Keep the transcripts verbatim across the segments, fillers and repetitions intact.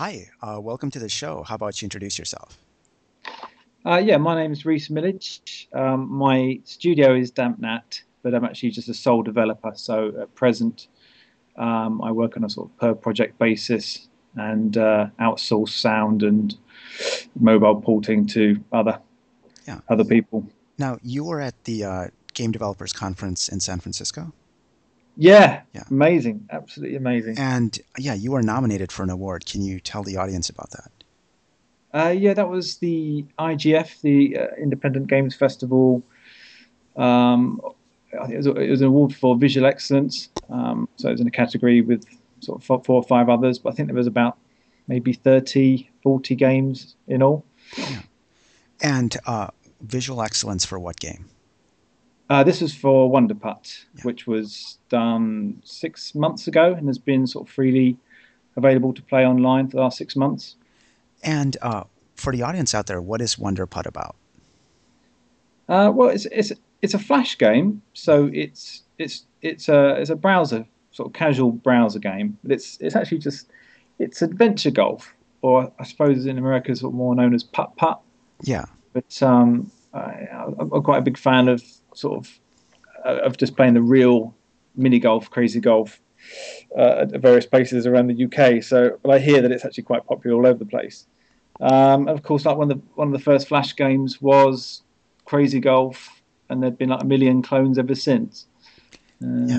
Hi, uh, welcome to the show. How about you introduce yourself? Uh, yeah, my name is Rhys Mulledge. Um, my studio is Dampgnat, but I'm actually just a sole developer. So at present, um, I work on a sort of per project basis and uh, outsource sound and mobile porting to other yeah. other people. Now, you were at the uh, Game Developers Conference in San Francisco? Yeah, yeah, amazing. Absolutely amazing. And yeah, you were nominated for an award. Can you tell the audience about that? Uh, yeah, that was the I G F, the uh, Independent Games Festival. Um, I think it was, it was an award for visual excellence. Um, so it was in a category with sort of four, four or five others, but I think there was about maybe thirty, forty games in all. Yeah. And uh, visual excellence for what game? Uh, this was for Wonderputt, yeah. which was done six months ago and has been sort of freely available to play online for the last six months. And uh, for the audience out there, what is Wonderputt about? Uh, well, it's it's it's a Flash game, so it's it's it's a it's a browser sort of casual browser game. But it's it's actually just it's adventure golf, or I suppose in America it's sort of more known as putt putt. Yeah. But um, I, I'm quite a big fan of sort of uh, of just playing the real mini golf, crazy golf. Uh, at various places around the U K, so but I hear that it's actually quite popular all over the place. Um, and of course, like one of the one of the first Flash games was Crazy Golf, and there'd been like a million clones ever since. Um, yeah.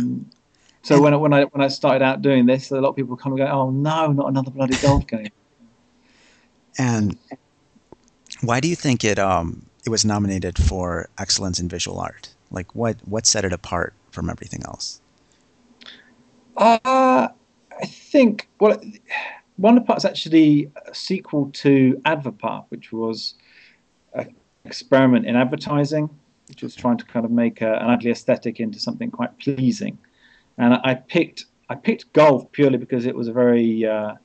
So and when I, when I when I started out doing this, a lot of people come and go, "Oh no, not another bloody golf game." And why do you think it um it was nominated for excellence in visual art? Like what what set it apart from everything else? Uh, I think, well, Wonderputt is actually a sequel to AdverPart, which was an experiment in advertising, which was trying to kind of make a, an ugly aesthetic into something quite pleasing. And I picked I picked golf purely because it was a very uh,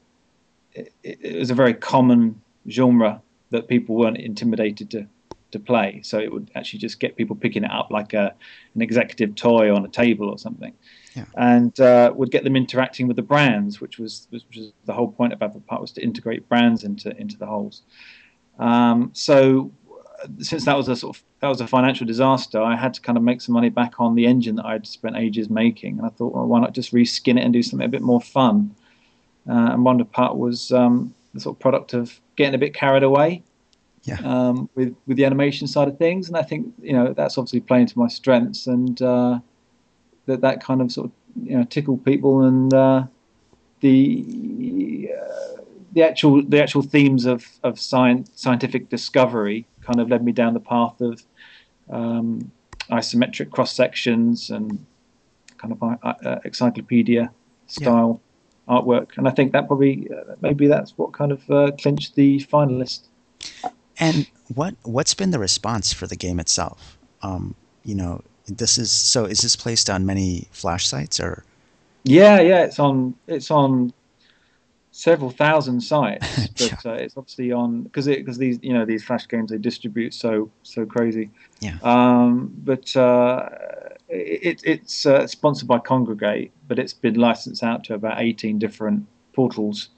it, it was a very common genre that people weren't intimidated to to play. So it would actually just get people picking it up like a an executive toy on a table or something. Yeah. And uh, would get them interacting with the brands, which was, which was the whole point of AdverPart, was to integrate brands into into the holes. Um, so since that was a sort of that was a financial disaster, I had to kind of make some money back on the engine that I'd spent ages making. And I thought, well, why not just reskin it and do something a bit more fun? Uh, and Wonderputt was um, the sort of product of getting a bit carried away yeah. um, with with the animation side of things. And I think you know that's obviously playing to my strengths and. Uh, that that kind of sort of you know tickled people, and uh, the uh, the actual the actual themes of of science scientific discovery kind of led me down the path of um, isometric cross sections and kind of uh, uh, encyclopedia style yeah. artwork, and I think that probably uh, maybe that's what kind of uh, clinched the finalist. And what what's been the response for the game itself? Um, you know. This is so. Is this placed on many Flash sites, or? Yeah, yeah, it's on. It's on several thousand sites, but yeah. uh, it's obviously on because because these you know these Flash games they distribute so so crazy. Yeah. Um, but uh, it, it's uh, sponsored by Kongregate, but it's been licensed out to about eighteen different portals,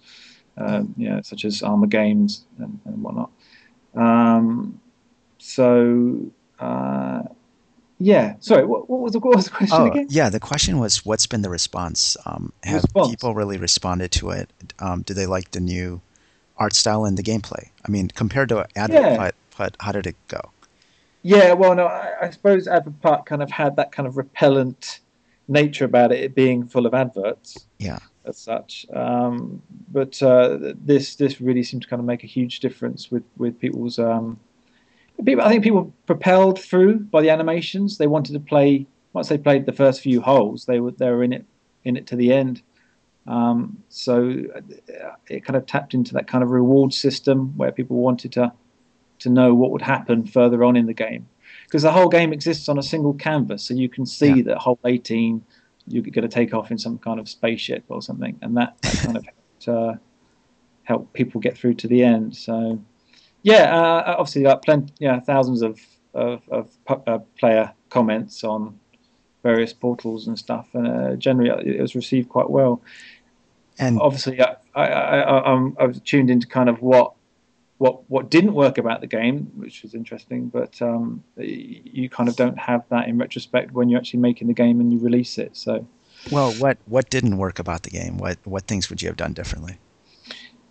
uh, mm. you know, such as Armor Games and, and whatnot. Um, so. Uh, Yeah. Sorry. What, what was the what was the question oh, again? Yeah. The question was, what's been the response? Um, have response. people really responded to it? Um, do they like the new art style and the gameplay? I mean, compared to AdverPart, yeah. how did it go? Yeah. Well, no. I, I suppose AdverPart kind of had that kind of repellent nature about it, it being full of adverts. Yeah. As such, um, but uh, this this really seemed to kind of make a huge difference with with people's. Um, People, I think people were propelled through by the animations. They wanted to play. Once they played the first few holes, they were they were in it in it to the end. Um, so it kind of tapped into that kind of reward system where people wanted to to know what would happen further on in the game, because the whole game exists on a single canvas. So you can see yeah. that hole eighteen, you're going to take off in some kind of spaceship or something, and that, that kind of helped, uh, helped people get through to the end. So. Yeah, uh, obviously, like plenty, yeah, thousands of of, of uh, player comments on various portals and stuff, and uh, generally it was received quite well. And obviously, I, I, I, I'm, I was tuned into kind of what what what didn't work about the game, which was interesting. But um, you kind of don't have that in retrospect when you're actually making the game and you release it. So, well, what what didn't work about the game? What what things would you have done differently?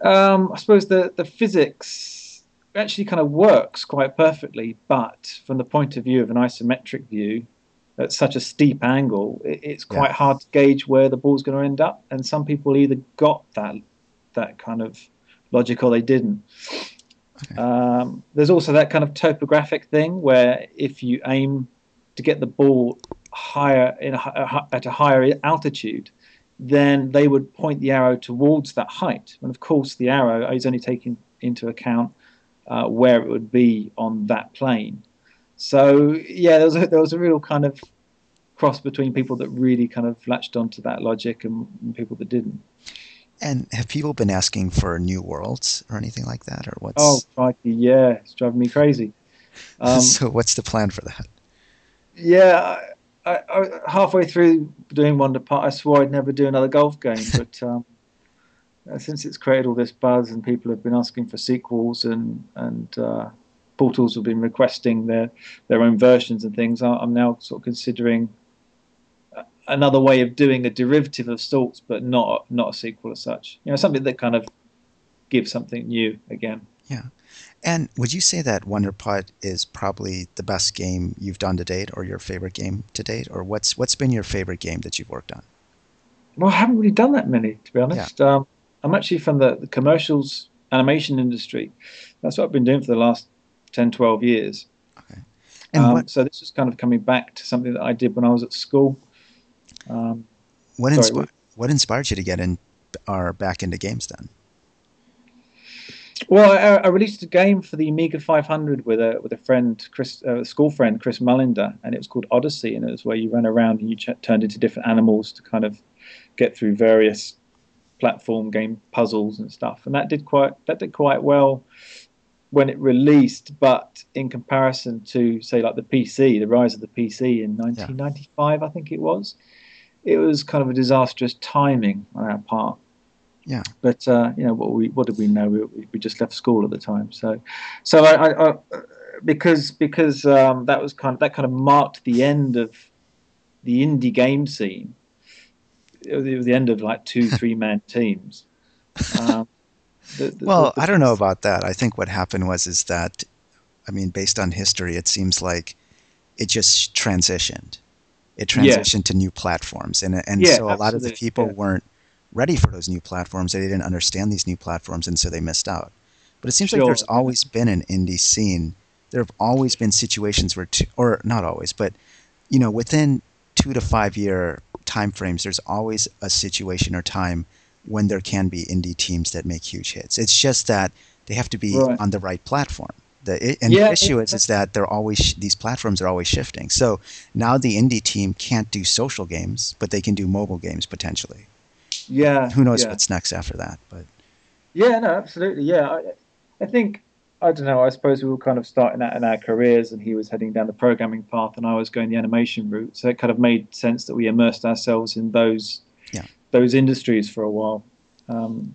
Um, I suppose the the physics actually kind of works quite perfectly, but from the point of view of an isometric view, at such a steep angle, it's quite yeah. hard to gauge where the ball's going to end up. And some people either got that that kind of logic or they didn't. Okay. Um, there's also that kind of topographic thing where if you aim to get the ball higher in a, at a higher altitude, then they would point the arrow towards that height. And of course, the arrow is only taking into account uh, where it would be on that plane. So yeah, there was a, there was a real kind of cross between people that really kind of latched onto that logic and, and people that didn't. And have people been asking for new worlds or anything like that, or what's? Oh, crikey, yeah, it's driving me crazy. Um, so what's the plan for that? Yeah, I, I, I, halfway through doing Wonderputt, I swore I'd never do another golf game, but um, since it's created all this buzz and people have been asking for sequels and and. Uh, portals have been requesting their, their own versions and things. I'm now sort of considering another way of doing a derivative of sorts, but not not a sequel as such. You know, something that kind of gives something new again. Yeah. And would you say that Wonderputt is probably the best game you've done to date, or your favorite game to date, or what's what's been your favorite game that you've worked on? Well, I haven't really done that many, to be honest. Yeah. Um, I'm actually from the, the commercials animation industry. That's what I've been doing for the last ten, twelve years. Okay. And um, what, so this is kind of coming back to something that I did when I was at school. Um, what, sorry, inspi- what inspired you to get in or back into games then? Well, I, I released a game for the Amiga five hundred with a with a friend, Chris, uh, school friend, Chris Mullinder, and it was called Odyssey, and it was where you ran around and you ch- turned into different animals to kind of get through various platform game puzzles and stuff. And that did quite that did quite well when it released, but in comparison to, say, like the P C, the rise of the P C in nineteen ninety-five, yeah. I think it was, it was kind of a disastrous timing on our part. Yeah. But uh, you know, what we what did we know? We, we just left school at the time, so so I, I, I because because um, that was kind of that kind of marked the end of the indie game scene. It was, it was the end of like two three man teams. Um, The, the, well, the, the, I don't know about that. I think what happened was is that, I mean, based on history, it seems like it just transitioned. It transitioned yeah. to new platforms. And, and yeah, so a absolutely. lot of the people yeah. weren't ready for those new platforms. They didn't understand these new platforms, and so they missed out. But it seems sure. like there's always been an indie scene. There have always been situations where, two, or not always, but, you know, within two to five-year time frames, there's always a situation or time when there can be indie teams that make huge hits. It's just that they have to be right. on the right platform. The, and yeah, the issue yeah. is, is that they're always these platforms are always shifting. So now the indie team can't do social games, but they can do mobile games potentially. Yeah. Who knows yeah. what's next after that? But yeah, no, absolutely. Yeah, I, I think, I don't know, I suppose we were kind of starting out in our careers, and he was heading down the programming path and I was going the animation route. So it kind of made sense that we immersed ourselves in those yeah. those industries for a while. Um,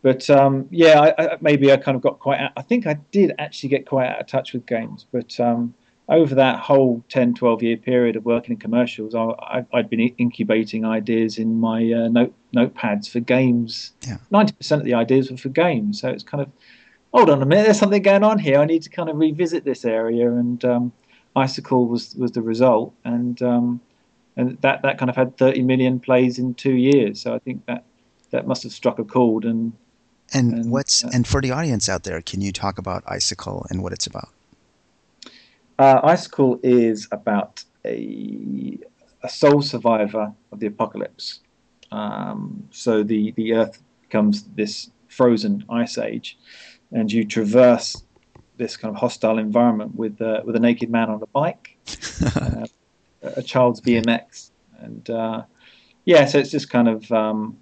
but um, yeah, I, I, maybe I kind of got quite out, I think I did actually get quite out of touch with games, but um, over that whole ten, twelve year period of working in commercials, I, I, I'd been incubating ideas in my uh, note, notepads for games. Yeah. ninety percent of the ideas were for games. So it's kind of, hold on a minute, there's something going on here. I need to kind of revisit this area. And um, Icycle was, was the result. And um, And that, that kind of had thirty million plays in two years. So I think that, that must have struck a chord. And and, and what's uh, and for the audience out there, can you talk about Icycle and what it's about? Uh, Icycle is about a, a sole survivor of the apocalypse. Um, so the, the Earth becomes this frozen ice age, and you traverse this kind of hostile environment with, uh, with a naked man on a bike. Uh, a child's B M X, and uh, yeah, so it's just kind of um,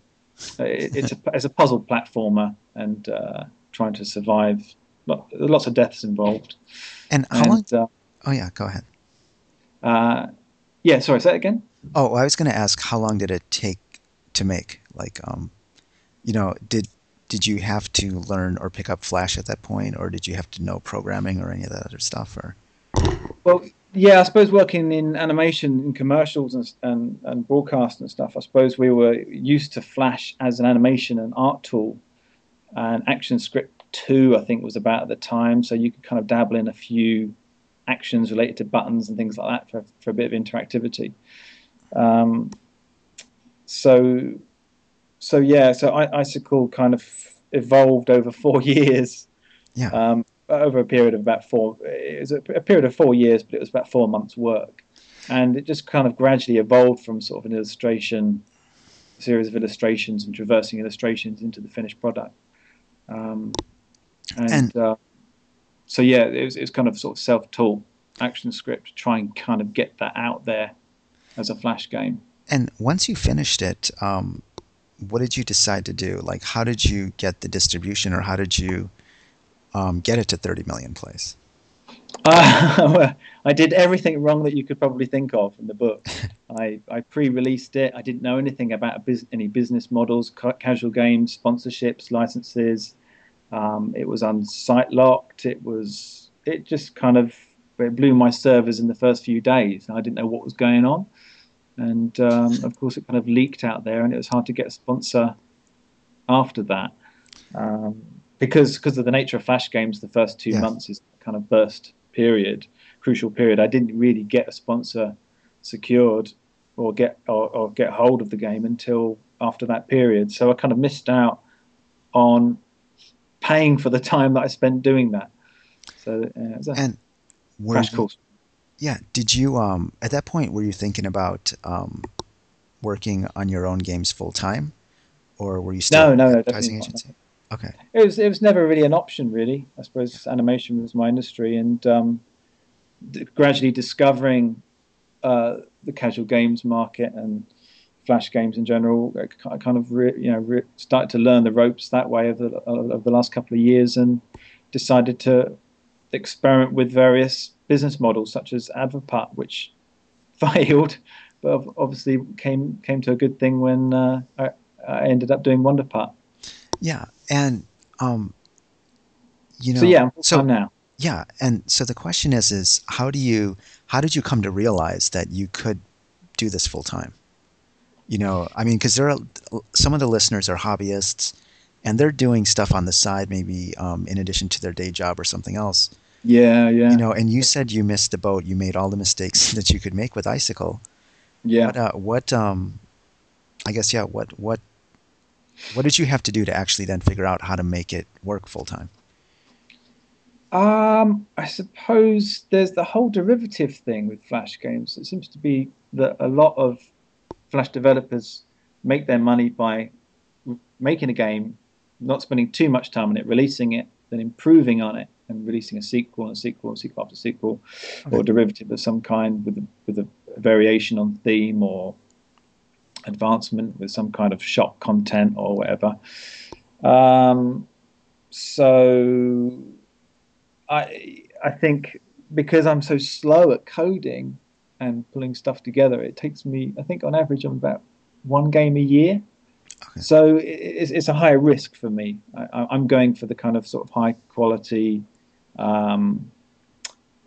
it, it's a it's a puzzle platformer, and uh, trying to survive. Lots of deaths involved. And how and, long? Uh, oh yeah, go ahead. Uh, yeah, sorry, say that again. Oh, I was going to ask, how long did it take to make? Like, um, you know, did Did you have to learn or pick up Flash at that point, or did you have to know programming or any of that other stuff? Or well, yeah, I suppose working in animation and commercials and, and, and broadcast and stuff, I suppose we were used to Flash as an animation and art tool, and ActionScript two, I think, was about at the time, so you could kind of dabble in a few actions related to buttons and things like that for, for a bit of interactivity. Um, so, so yeah, so I, Icycle kind of evolved over four years. Yeah. Um, over a period of about four, it was a, a period of four years, but it was about four months' work, and it just kind of gradually evolved from sort of an illustration, series of illustrations and traversing illustrations into the finished product. Um, and and uh, so yeah, it was, it was kind of sort of self-taught ActionScript, try and kind of get that out there as a Flash game. And once you finished it, um, what did you decide to do? Like, how did you get the distribution, or how did you um, get it to thirty million plays? Uh, well, I did everything wrong that you could probably think of in the book. I, I pre-released it. I didn't know anything about bus any business models, ca casual games, sponsorships, licenses. Um, it was unsite locked. It was it just kind of it blew my servers in the first few days. I didn't know what was going on, and um, of course it kind of leaked out there, and it was hard to get a sponsor after that um, because because of the nature of Flash games. The first two yeah. months is kind of burst period, crucial period. I didn't really get a sponsor secured or get or, or get hold of the game until after that period. So I kind of missed out on paying for the time that I spent doing that. So uh, it was a and crash course. Yeah. Did you um at that point were you thinking about um working on your own games full time, or were you still no no no advertising agency? Okay. It was it was never really an option, really. I suppose animation was my industry, and um, d gradually discovering uh, the casual games market and Flash games in general, I kind of re you know re started to learn the ropes that way over the, over the last couple of years, and decided to experiment with various business models such as AdverPart, which failed, but obviously came came to a good thing when uh, I, I ended up doing Wonderputt. Yeah. And, um, you know, so yeah, so now. yeah. And so the question is, is how do you, how did you come to realize that you could do this full time? You know, I mean, cause there are, some of the listeners are hobbyists and they're doing stuff on the side, maybe, um, in addition to their day job or something else. Yeah. Yeah. You know, and you said you missed the boat. You made all the mistakes that you could make with Icycle. Yeah. What, uh, what, um, I guess, yeah. What, what, What did you have to do to actually then figure out how to make it work full time? Um, I suppose there's the whole derivative thing with Flash games. It seems to be that a lot of Flash developers make their money by making a game, not spending too much time on it, releasing it, then improving on it, and releasing a sequel and a sequel and sequel after sequel, okay. or a derivative of some kind with a, with a variation on theme or advancement with some kind of shop content or whatever. Um, so I I think because I'm so slow at coding and pulling stuff together, it takes me, I think on average, I'm about one game a year. Okay. So it, it's, it's a higher risk for me. I, I'm going for the kind of sort of high quality, um,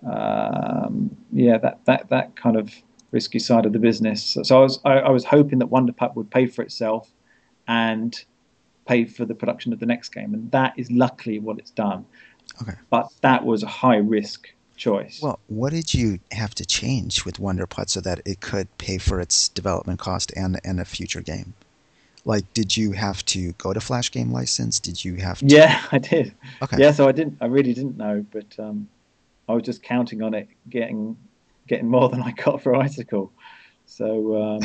um, yeah, that, that, that kind of risky side of the business. So I was I, I was hoping that Wonderputt would pay for itself and pay for the production of the next game, and that is luckily what it's done. Okay. But that was a high risk choice. Well, what did you have to change with Wonderputt so that it could pay for its development cost and and a future game? Like, did you have to go to Flash game license? Did you have to? Yeah, I did. Okay. Yeah, so I didn't I really didn't know, but um I was just counting on it getting getting more than I got for Icycle. So, um,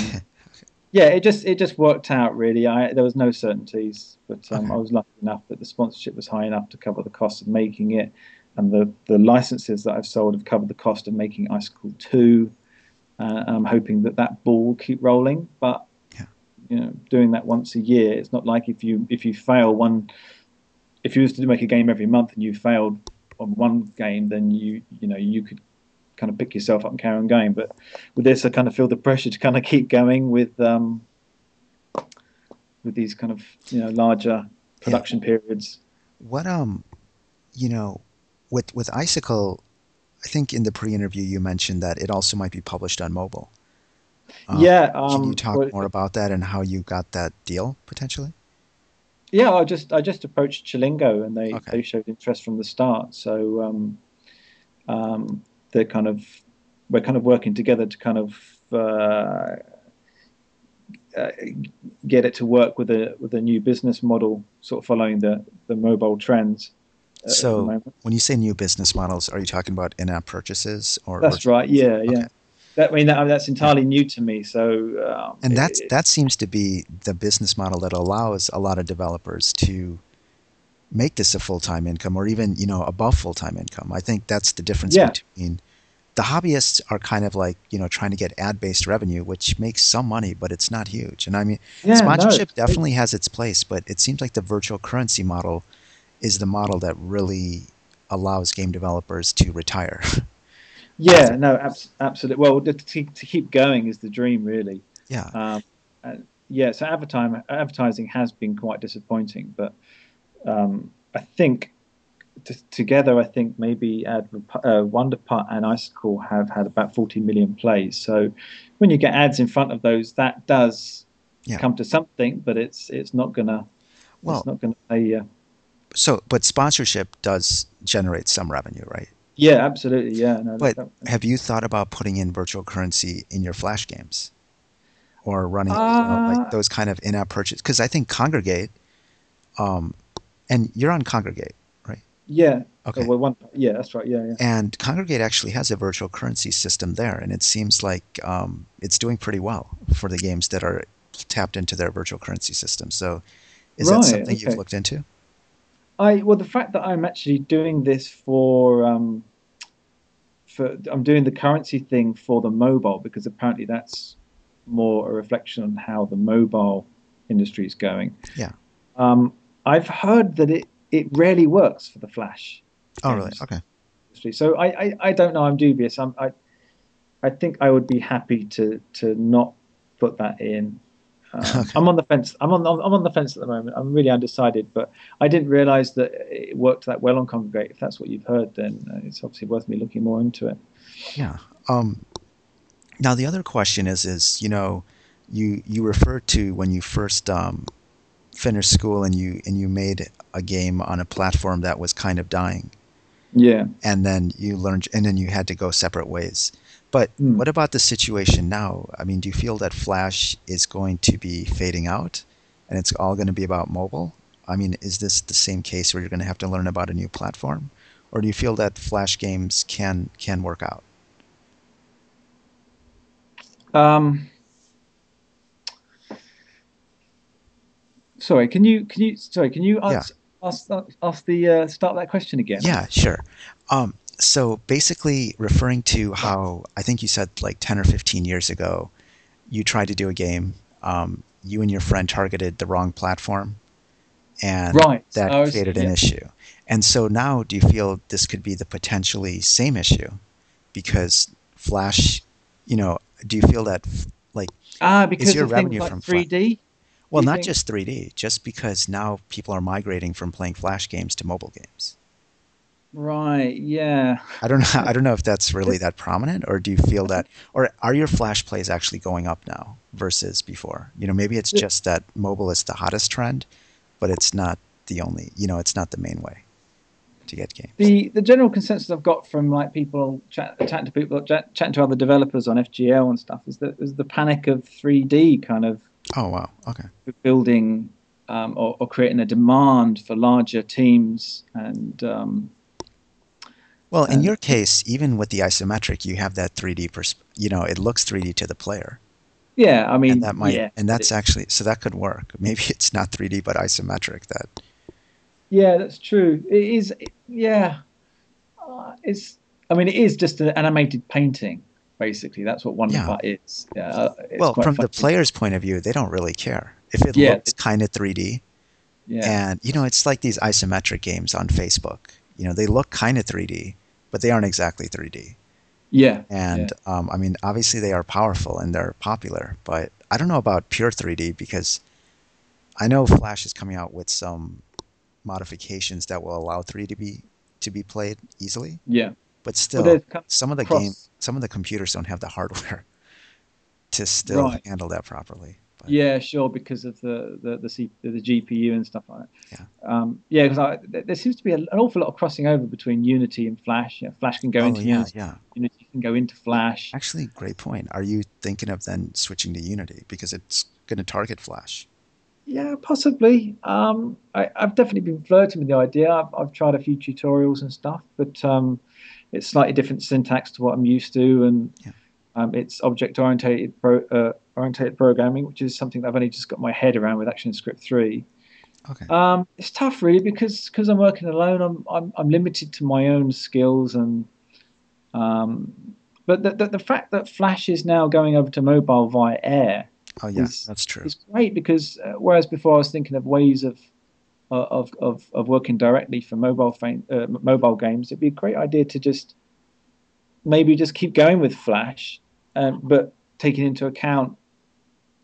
yeah, it just it just worked out, really. I, there was no certainties, but um, okay. I was lucky enough that the sponsorship was high enough to cover the cost of making it, and the, the licenses that I've sold have covered the cost of making Icycle two. Uh, I'm hoping that that ball will keep rolling, but yeah. you know, doing that once a year, it's not like if you, if you fail one... If you was to make a game every month and you failed on one game, then you, you, know, you could kind of pick yourself up and carry on going. But with this, I kind of feel the pressure to kind of keep going with um, with these kind of, you know, larger production yeah. periods. What um, you know, with with Icycle, I think in the pre-interview you mentioned that it also might be published on mobile. Um, yeah. Um, can you talk well, more about that and how you got that deal potentially? Yeah, I just I just approached Chillingo and they okay. they showed interest from the start. So um, um, they're kind of we're kind of working together to kind of uh, uh, get it to work with a with a new business model, sort of following the the mobile trends. Uh, so when you say new business models, are you talking about in-app purchases or? That's or, right. Yeah, okay. yeah. That, I mean, that, I mean, that's entirely new to me. So, um, and that's, it, that seems to be the business model that allows a lot of developers to make this a full-time income or even, you know, above full-time income. I think that's the difference yeah. between the hobbyists are kind of like, you know, trying to get ad-based revenue, which makes some money, but it's not huge. And I mean, yeah, sponsorship no, definitely has its place, but it seems like the virtual currency model is the model that really allows game developers to retire. Yeah, no, abs absolutely. Well, to, to keep going is the dream, really. Yeah. Um, and yeah, so advertising, advertising has been quite disappointing, but um, I think together, I think maybe Ad uh, Wonderputt and Icycle have had about forty million plays. So when you get ads in front of those, that does yeah. come to something, but it's it's not gonna well, it's not gonna pay. Uh, so, but sponsorship does generate some revenue, right? Yeah, absolutely. Yeah. No, but that, that, have you thought about putting in virtual currency in your Flash games, or running uh, you know, like those kind of in-app purchases? Because I think Kongregate, um, and you're on Kongregate, right? Yeah. Okay. Oh, well, one, yeah, that's right. Yeah, yeah. And Kongregate actually has a virtual currency system there, and it seems like um, it's doing pretty well for the games that are tapped into their virtual currency system. So, is right, that something okay. you've looked into? I, well, the fact that I'm actually doing this for, um, for I'm doing the currency thing for the mobile, because apparently that's more a reflection on how the mobile industry is going. Yeah. Um, I've heard that it, it rarely works for the Flash. Oh, really? Okay. Industry. So I, I, I don't know. I'm dubious. I'm, I I think I would be happy to, to not put that in. Uh, okay. I'm on the fence. I'm on. I'm on the fence at the moment. I'm really undecided, but I didn't realise that it worked that well on Kongregate. If that's what you've heard, then it's obviously worth me looking more into it. Yeah. Um, now the other question is: is you know, you you referred to when you first um, finished school and you and you made a game on a platform that was kind of dying. Yeah. And then you learned, and then you had to go separate ways. But what about the situation now? I mean, do you feel that Flash is going to be fading out and it's all going to be about mobile? I mean, is this the same case where you're going to have to learn about a new platform? Or do you feel that Flash games can can work out? Um, sorry, can you can you sorry, can you ask yeah. ask, ask the uh, start that question again? Yeah, sure. Um So basically referring to how I think you said like ten or fifteen years ago, you tried to do a game, um, you and your friend targeted the wrong platform, and right. that oh, created so, yeah. an issue. And so now do you feel this could be the potentially same issue? Because Flash, you know, do you feel that like ah, because is your revenue like from three D? Well, not think? just three D, just because now people are migrating from playing Flash games to mobile games. Right. Yeah. I don't know. I don't know if that's really that prominent, or do you feel that, or are your Flash plays actually going up now versus before? You know, maybe it's just that mobile is the hottest trend, but it's not the only. You know, it's not the main way to get games. The the general consensus I've got from like people chat, chatting to people, chat, chatting to other developers on F G L and stuff is that is the panic of three D kind of. Oh wow. Okay. Building, um, or, or creating a demand for larger teams and. Um, Well, in your case, even with the isometric, you have that three D pers- you know, it looks three D to the player. Yeah, I mean, and that might, yeah, and that's actually, so that could work. Maybe it's not three D, but isometric. That. Yeah, that's true. It is. Yeah, uh, it's. I mean, it is just an animated painting, basically. That's what Wonderputt yeah. is. Uh, it's well, from funny. the player's point of view, they don't really care if it yeah, looks kind of three D. Yeah. And you know, it's like these isometric games on Facebook. You know, they look kind of three D, but they aren't exactly three D. Yeah. And, yeah. Um, I mean, obviously they are powerful and they're popular, but I don't know about pure three D because I know Flash is coming out with some modifications that will allow three to be to be played easily. Yeah. But still, well, some of the cross. game, some of the computers don't have the hardware to still right. handle that properly. But. Yeah, sure, because of the the the, C, the G P U and stuff like that. Yeah, um, yeah, because there seems to be an awful lot of crossing over between Unity and Flash. Yeah, Flash can go oh, into yeah, Unity. Yeah. Unity can go into Flash. Actually, great point. Are you thinking of then switching to Unity because it's going to target Flash? Yeah, possibly. Um, I, I've definitely been flirting with the idea. I've, I've tried a few tutorials and stuff, but um, it's slightly different syntax to what I'm used to, and yeah. um, it's object-oriented pro, uh, oriented programming, which is something that I've only just got my head around with ActionScript three. Okay. Um, it's tough, really, because because I'm working alone. I'm, I'm I'm limited to my own skills, and um, but the, the the fact that Flash is now going over to mobile via Air. Oh yeah, is, that's true. It's great because uh, whereas before I was thinking of ways of uh, of of of working directly for mobile fa uh, mobile games, it'd be a great idea to just maybe just keep going with Flash, um, but taking into account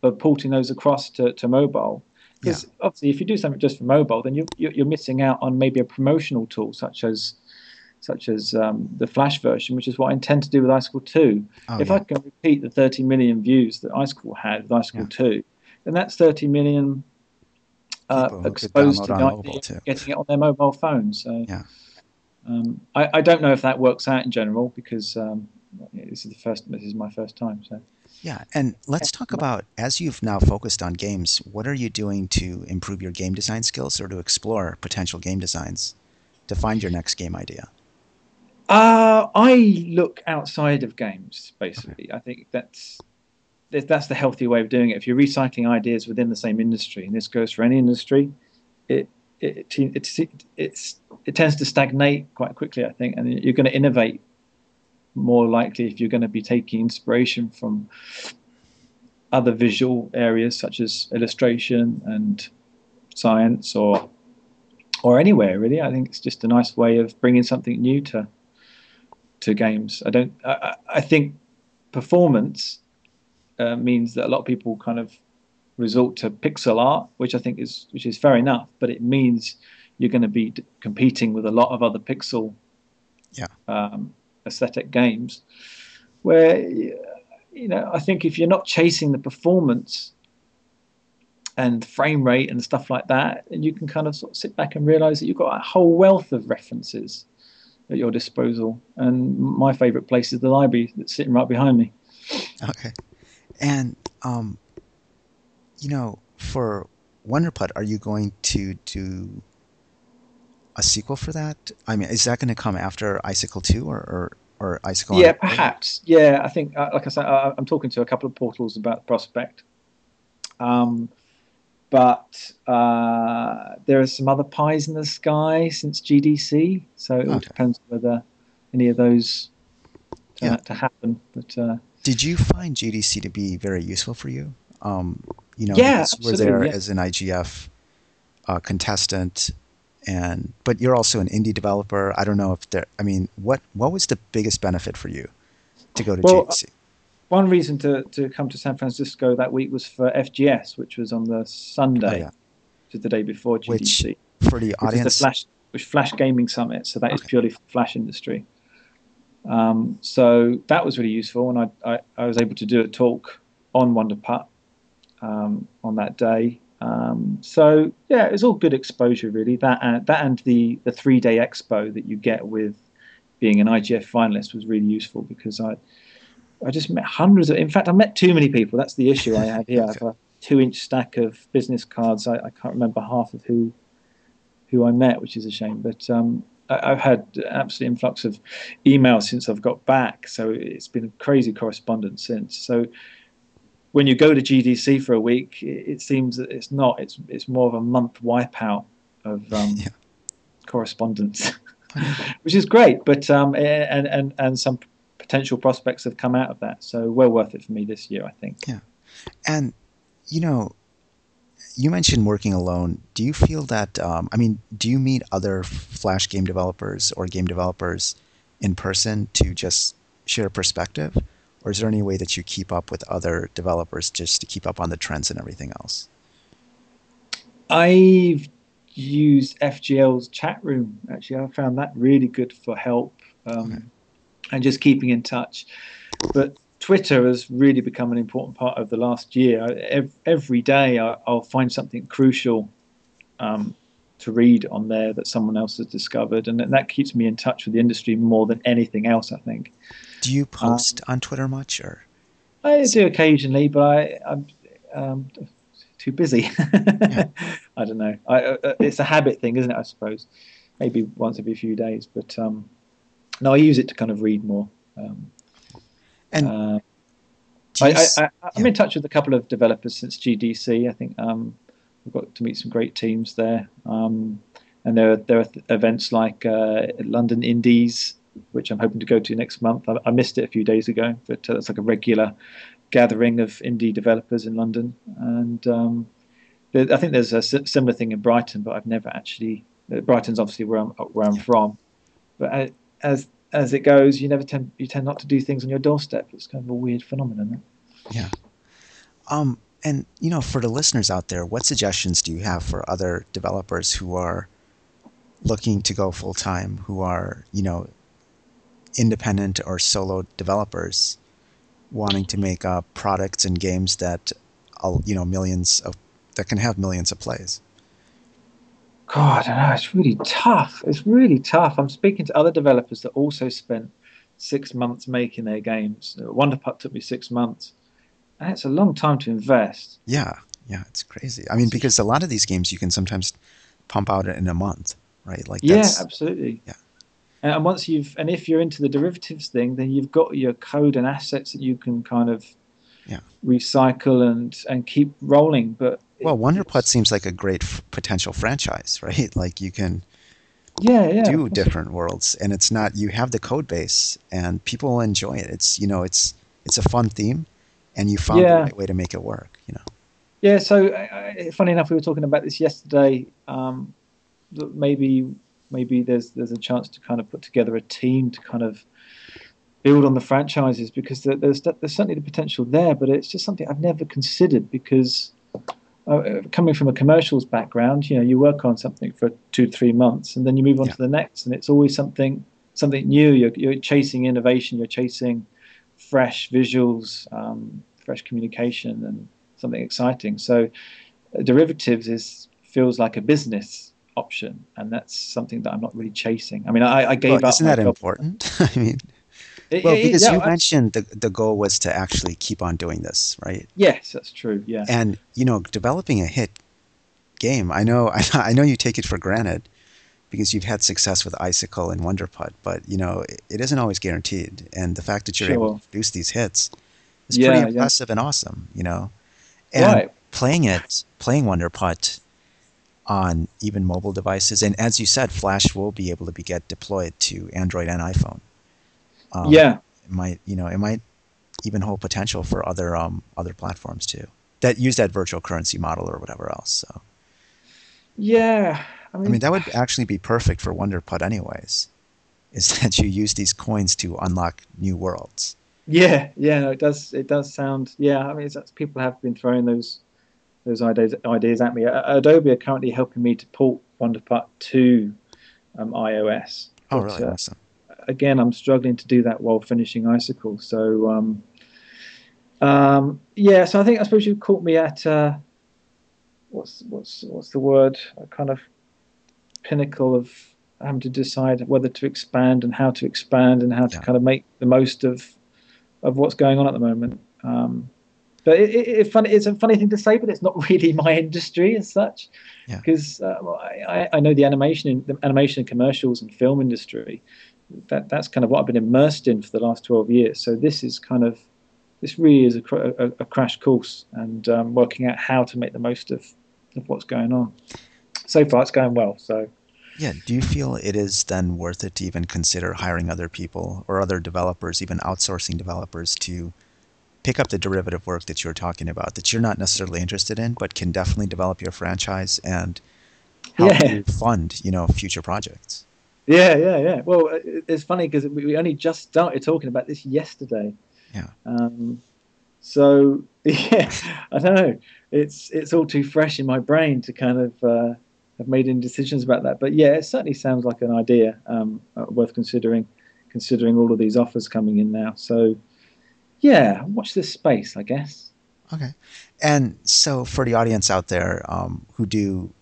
of porting those across to to mobile. Because yeah. obviously, if you do something just for mobile, then you you're missing out on maybe a promotional tool such as such as um, the Flash version, which is what I intend to do with Icycle two. Oh, if yeah. I can repeat the thirty million views that Icycle had with Icycle yeah. two, then that's thirty million uh, exposed to the idea too. Of getting it on their mobile phone. So yeah. um, I, I don't know if that works out in general, because um, this is the first. This is my first time. So yeah, and let's talk about, as you've now focused on games, what are you doing to improve your game design skills or to explore potential game designs to find your next game idea? Uh, I look outside of games, basically. Okay. I think that's that's the healthy way of doing it. If you're recycling ideas within the same industry, and this goes for any industry, it it it, it, it's, it tends to stagnate quite quickly, I think. And you're going to innovate more likely if you're going to be taking inspiration from other visual areas such as illustration and science or or anywhere, really. I think it's just a nice way of bringing something new to. To games, I don't. I, I think performance uh, means that a lot of people kind of resort to pixel art, which I think is which is fair enough. But it means you're going to be d competing with a lot of other pixel, yeah, um, aesthetic games. Where you know, I think if you're not chasing the performance and frame rate and stuff like that, then you can kind of sort of sit back and realize that you've got a whole wealth of references at your disposal, and my favorite place is the library that's sitting right behind me. Okay, and um, you know, for Wonderputt, are you going to do a sequel for that? I mean, is that going to come after Icycle two or or, or Icycle? Yeah, perhaps. Yeah, I think, uh, like I said, I, I'm talking to a couple of portals about the prospect, um, but uh, there are some other pies in the sky since G D C, so it all okay. depends whether any of those turn yeah. out to happen. But uh, did you find G D C to be very useful for you? Um, you know, yeah, you were there yeah. as an I G F uh, contestant, and but you're also an indie developer. I don't know if there. I mean, what what was the biggest benefit for you to go to well, G D C? One reason to, to come to San Francisco that week was for F G S, which was on the Sunday, oh, yeah. which is the day before G D C. Which, for the audience? Which is the Flash, which Flash Gaming Summit, so that okay. is purely for Flash industry. Um, so that was really useful, and I, I, I was able to do a talk on Wonderputt um, on that day. Um, so, yeah, it was all good exposure, really. That and, that and the, the three-day expo that you get with being an I G F finalist was really useful, because I... I just met hundreds of, in fact, I met too many people. That's the issue I have here. I have a two-inch stack of business cards. I, I can't remember half of who who I met, which is a shame. But um, I, I've had an absolute influx of emails since I've got back. So it's been a crazy correspondence since. So when you go to G D C for a week, it, it seems that it's not. It's it's more of a month wipeout of um, yeah. correspondence, which is great. But um, and and and some. potential prospects have come out of that, so well worth it for me this year, I think. Yeah, and you know, you mentioned working alone. Do you feel that? Um, I mean, do you meet other Flash game developers or game developers in person to just share perspective, or is there any way that you keep up with other developers just to keep up on the trends and everything else? I've use F G L's chat room. Actually, I found that really good for help um, okay. and just keeping in touch. But Twitter has really become an important part of the last year. Every, every day I, I'll find something crucial um, to read on there that someone else has discovered, and that keeps me in touch with the industry more than anything else, I think. Do you post um, on Twitter much? Or I do occasionally, but I, I'm um, too busy. Yeah. I don't know. I, uh, it's a habit thing, isn't it, I suppose? Maybe once every few days. But um, no, I use it to kind of read more. Um, and uh, I, I, I, I'm yeah. in touch with a couple of developers since G D C. I think um, we've got to meet some great teams there. Um, and there are, there are th- events like uh, London Indies, which I'm hoping to go to next month. I, I missed it a few days ago, but uh, it's like a regular gathering of indie developers in London. And um, there, I think there's a s- similar thing in Brighton, but I've never actually... Uh, Brighton's obviously where I'm, where I'm yeah. from. But I, as as it goes, you never tend, you tend not to do things on your doorstep. It's kind of a weird phenomenon. Isn't it? Yeah. Um, and, you know, for the listeners out there, what suggestions do you have for other developers who are looking to go full-time, who are, you know, independent or solo developers wanting to make uh, products and games that, you know, millions of that can have millions of plays? God, I know, it's really tough. It's really tough. I'm speaking to other developers that also spent six months making their games. Wonderputt took me six months, and it's a long time to invest. Yeah, yeah, it's crazy. I mean, because a lot of these games you can sometimes pump out in a month, right? Like that's, yeah, absolutely. Yeah. And once you've, and if you're into the derivatives thing, then you've got your code and assets that you can kind of yeah. recycle and, and keep rolling. But well, Wonderputt seems like a great f- potential franchise, right? Like you can yeah, yeah, do different worlds, and it's not, you have the code base, and people enjoy it. It's you know, it's it's a fun theme, and you found yeah. the right way to make it work. You know. Yeah. So, uh, funny enough, we were talking about this yesterday. Um, that maybe. Maybe there's there's a chance to kind of put together a team to kind of build on the franchises, because there, there's there's certainly the potential there, but it's just something I've never considered, because uh, coming from a commercials background, you know, you work on something for two to three months and then you move on yeah. to the next, and it's always something something new. You're you're chasing innovation, you're chasing fresh visuals, um, fresh communication, and something exciting. So uh, derivatives is feels like a business option, and that's something that I'm not really chasing. I mean, I, I gave well, up. Isn't that job. important? I mean, it, well, it, because yeah, you I, mentioned the the goal was to actually keep on doing this, right? Yes, that's true. Yeah, and you know, developing a hit game, I know, I, I know you take it for granted because you've had success with Icycle and Wonderputt, but you know, it, it isn't always guaranteed. And the fact that you're sure. able to produce these hits is yeah, pretty impressive yeah. and awesome, you know. And right. playing it, playing Wonderputt on even mobile devices, and as you said, Flash will be able to be get deployed to Android and iPhone. Um, yeah, it might you know it might even hold potential for other um other platforms too that use that virtual currency model or whatever else. So yeah, I mean, I mean that would actually be perfect for Wonderputt, anyways. Is that you use these coins to unlock new worlds? Yeah, yeah, no, it does. It does sound. Yeah, I mean, it's, it's, people have been throwing those. those ideas ideas at me. Adobe are currently helping me to port Wonderputt to um, iOS. Oh, really? But, uh, awesome. Again, I'm struggling to do that while finishing Icicle. So, um, um, yeah. So I think I suppose you caught me at uh, what's what's what's the word? A kind of pinnacle of having to decide whether to expand and how to expand and how to yeah. kind of make the most of of what's going on at the moment. Um, But it, it, it fun, it's a funny thing to say, but it's not really my industry as such, because yeah. uh, I, I know the animation, the animation and commercials and film industry. That that's kind of what I've been immersed in for the last twelve years. So this is kind of, this really is a, a, a crash course, and um, working out how to make the most of, of what's going on. So far, it's going well. So yeah, do you feel it is then worth it to even consider hiring other people or other developers, even outsourcing developers to pick up the derivative work that you're talking about that you're not necessarily interested in, but can definitely develop your franchise and help yeah. you fund, you know, future projects? Yeah, yeah, yeah. Well, it's funny because we only just started talking about this yesterday. Yeah. Um, so yeah, I don't know. It's it's all too fresh in my brain to kind of uh, have made any decisions about that. But yeah, it certainly sounds like an idea um, worth considering, considering all of these offers coming in now. So yeah, watch this space, I guess. Okay. And so for the audience out there um, who do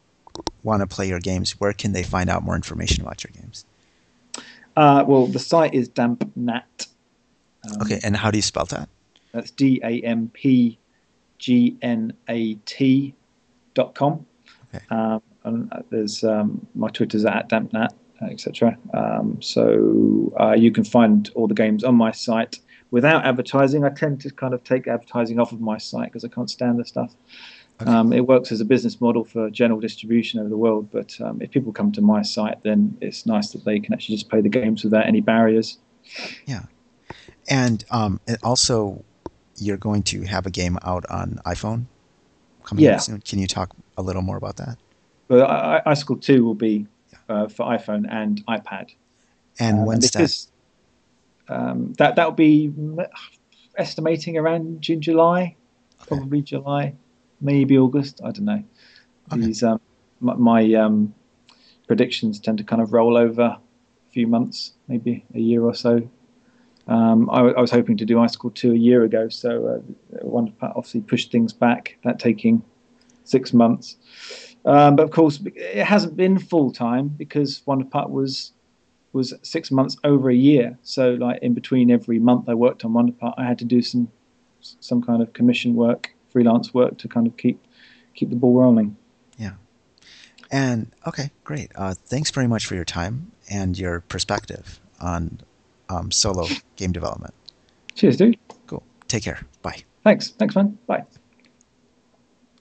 want to play your games, where can they find out more information about your games? Uh, well, the site is Dampgnat. Um, okay, and how do you spell that? That's D A M P G N A T dot com. Okay. Um, and there's um, my Twitter's at Dampgnat, et cetera. Um, so uh, you can find all the games on my site without advertising. I tend to kind of take advertising off of my site because I can't stand the stuff. Okay. Um, it works as a business model for general distribution over the world, but um, if people come to my site, then it's nice that they can actually just play the games without any barriers. Yeah. And um, it also, you're going to have a game out on iPhone coming yeah. up soon. Can you talk a little more about that? Well, I- Icycle two will be uh, for iPhone and iPad. And um, when's that? Um, that that'll be estimating around June, July, okay. probably July, maybe August. I don't know. Okay. These um, my, my um, predictions tend to kind of roll over a few months, maybe a year or so. Um, I, I was hoping to do Icycle two a year ago, so uh, Wonderputt obviously pushed things back, that taking six months. Um, but of course, it hasn't been full time because Wonderputt was was six months over a year. So like in between every month I worked on Wonderputt, I had to do some some kind of commission work, freelance work to kind of keep keep the ball rolling. Yeah. And okay, great. Uh, thanks very much for your time and your perspective on um, solo game development. Cheers, dude. Cool. Take care. Bye. Thanks. Thanks, man. Bye.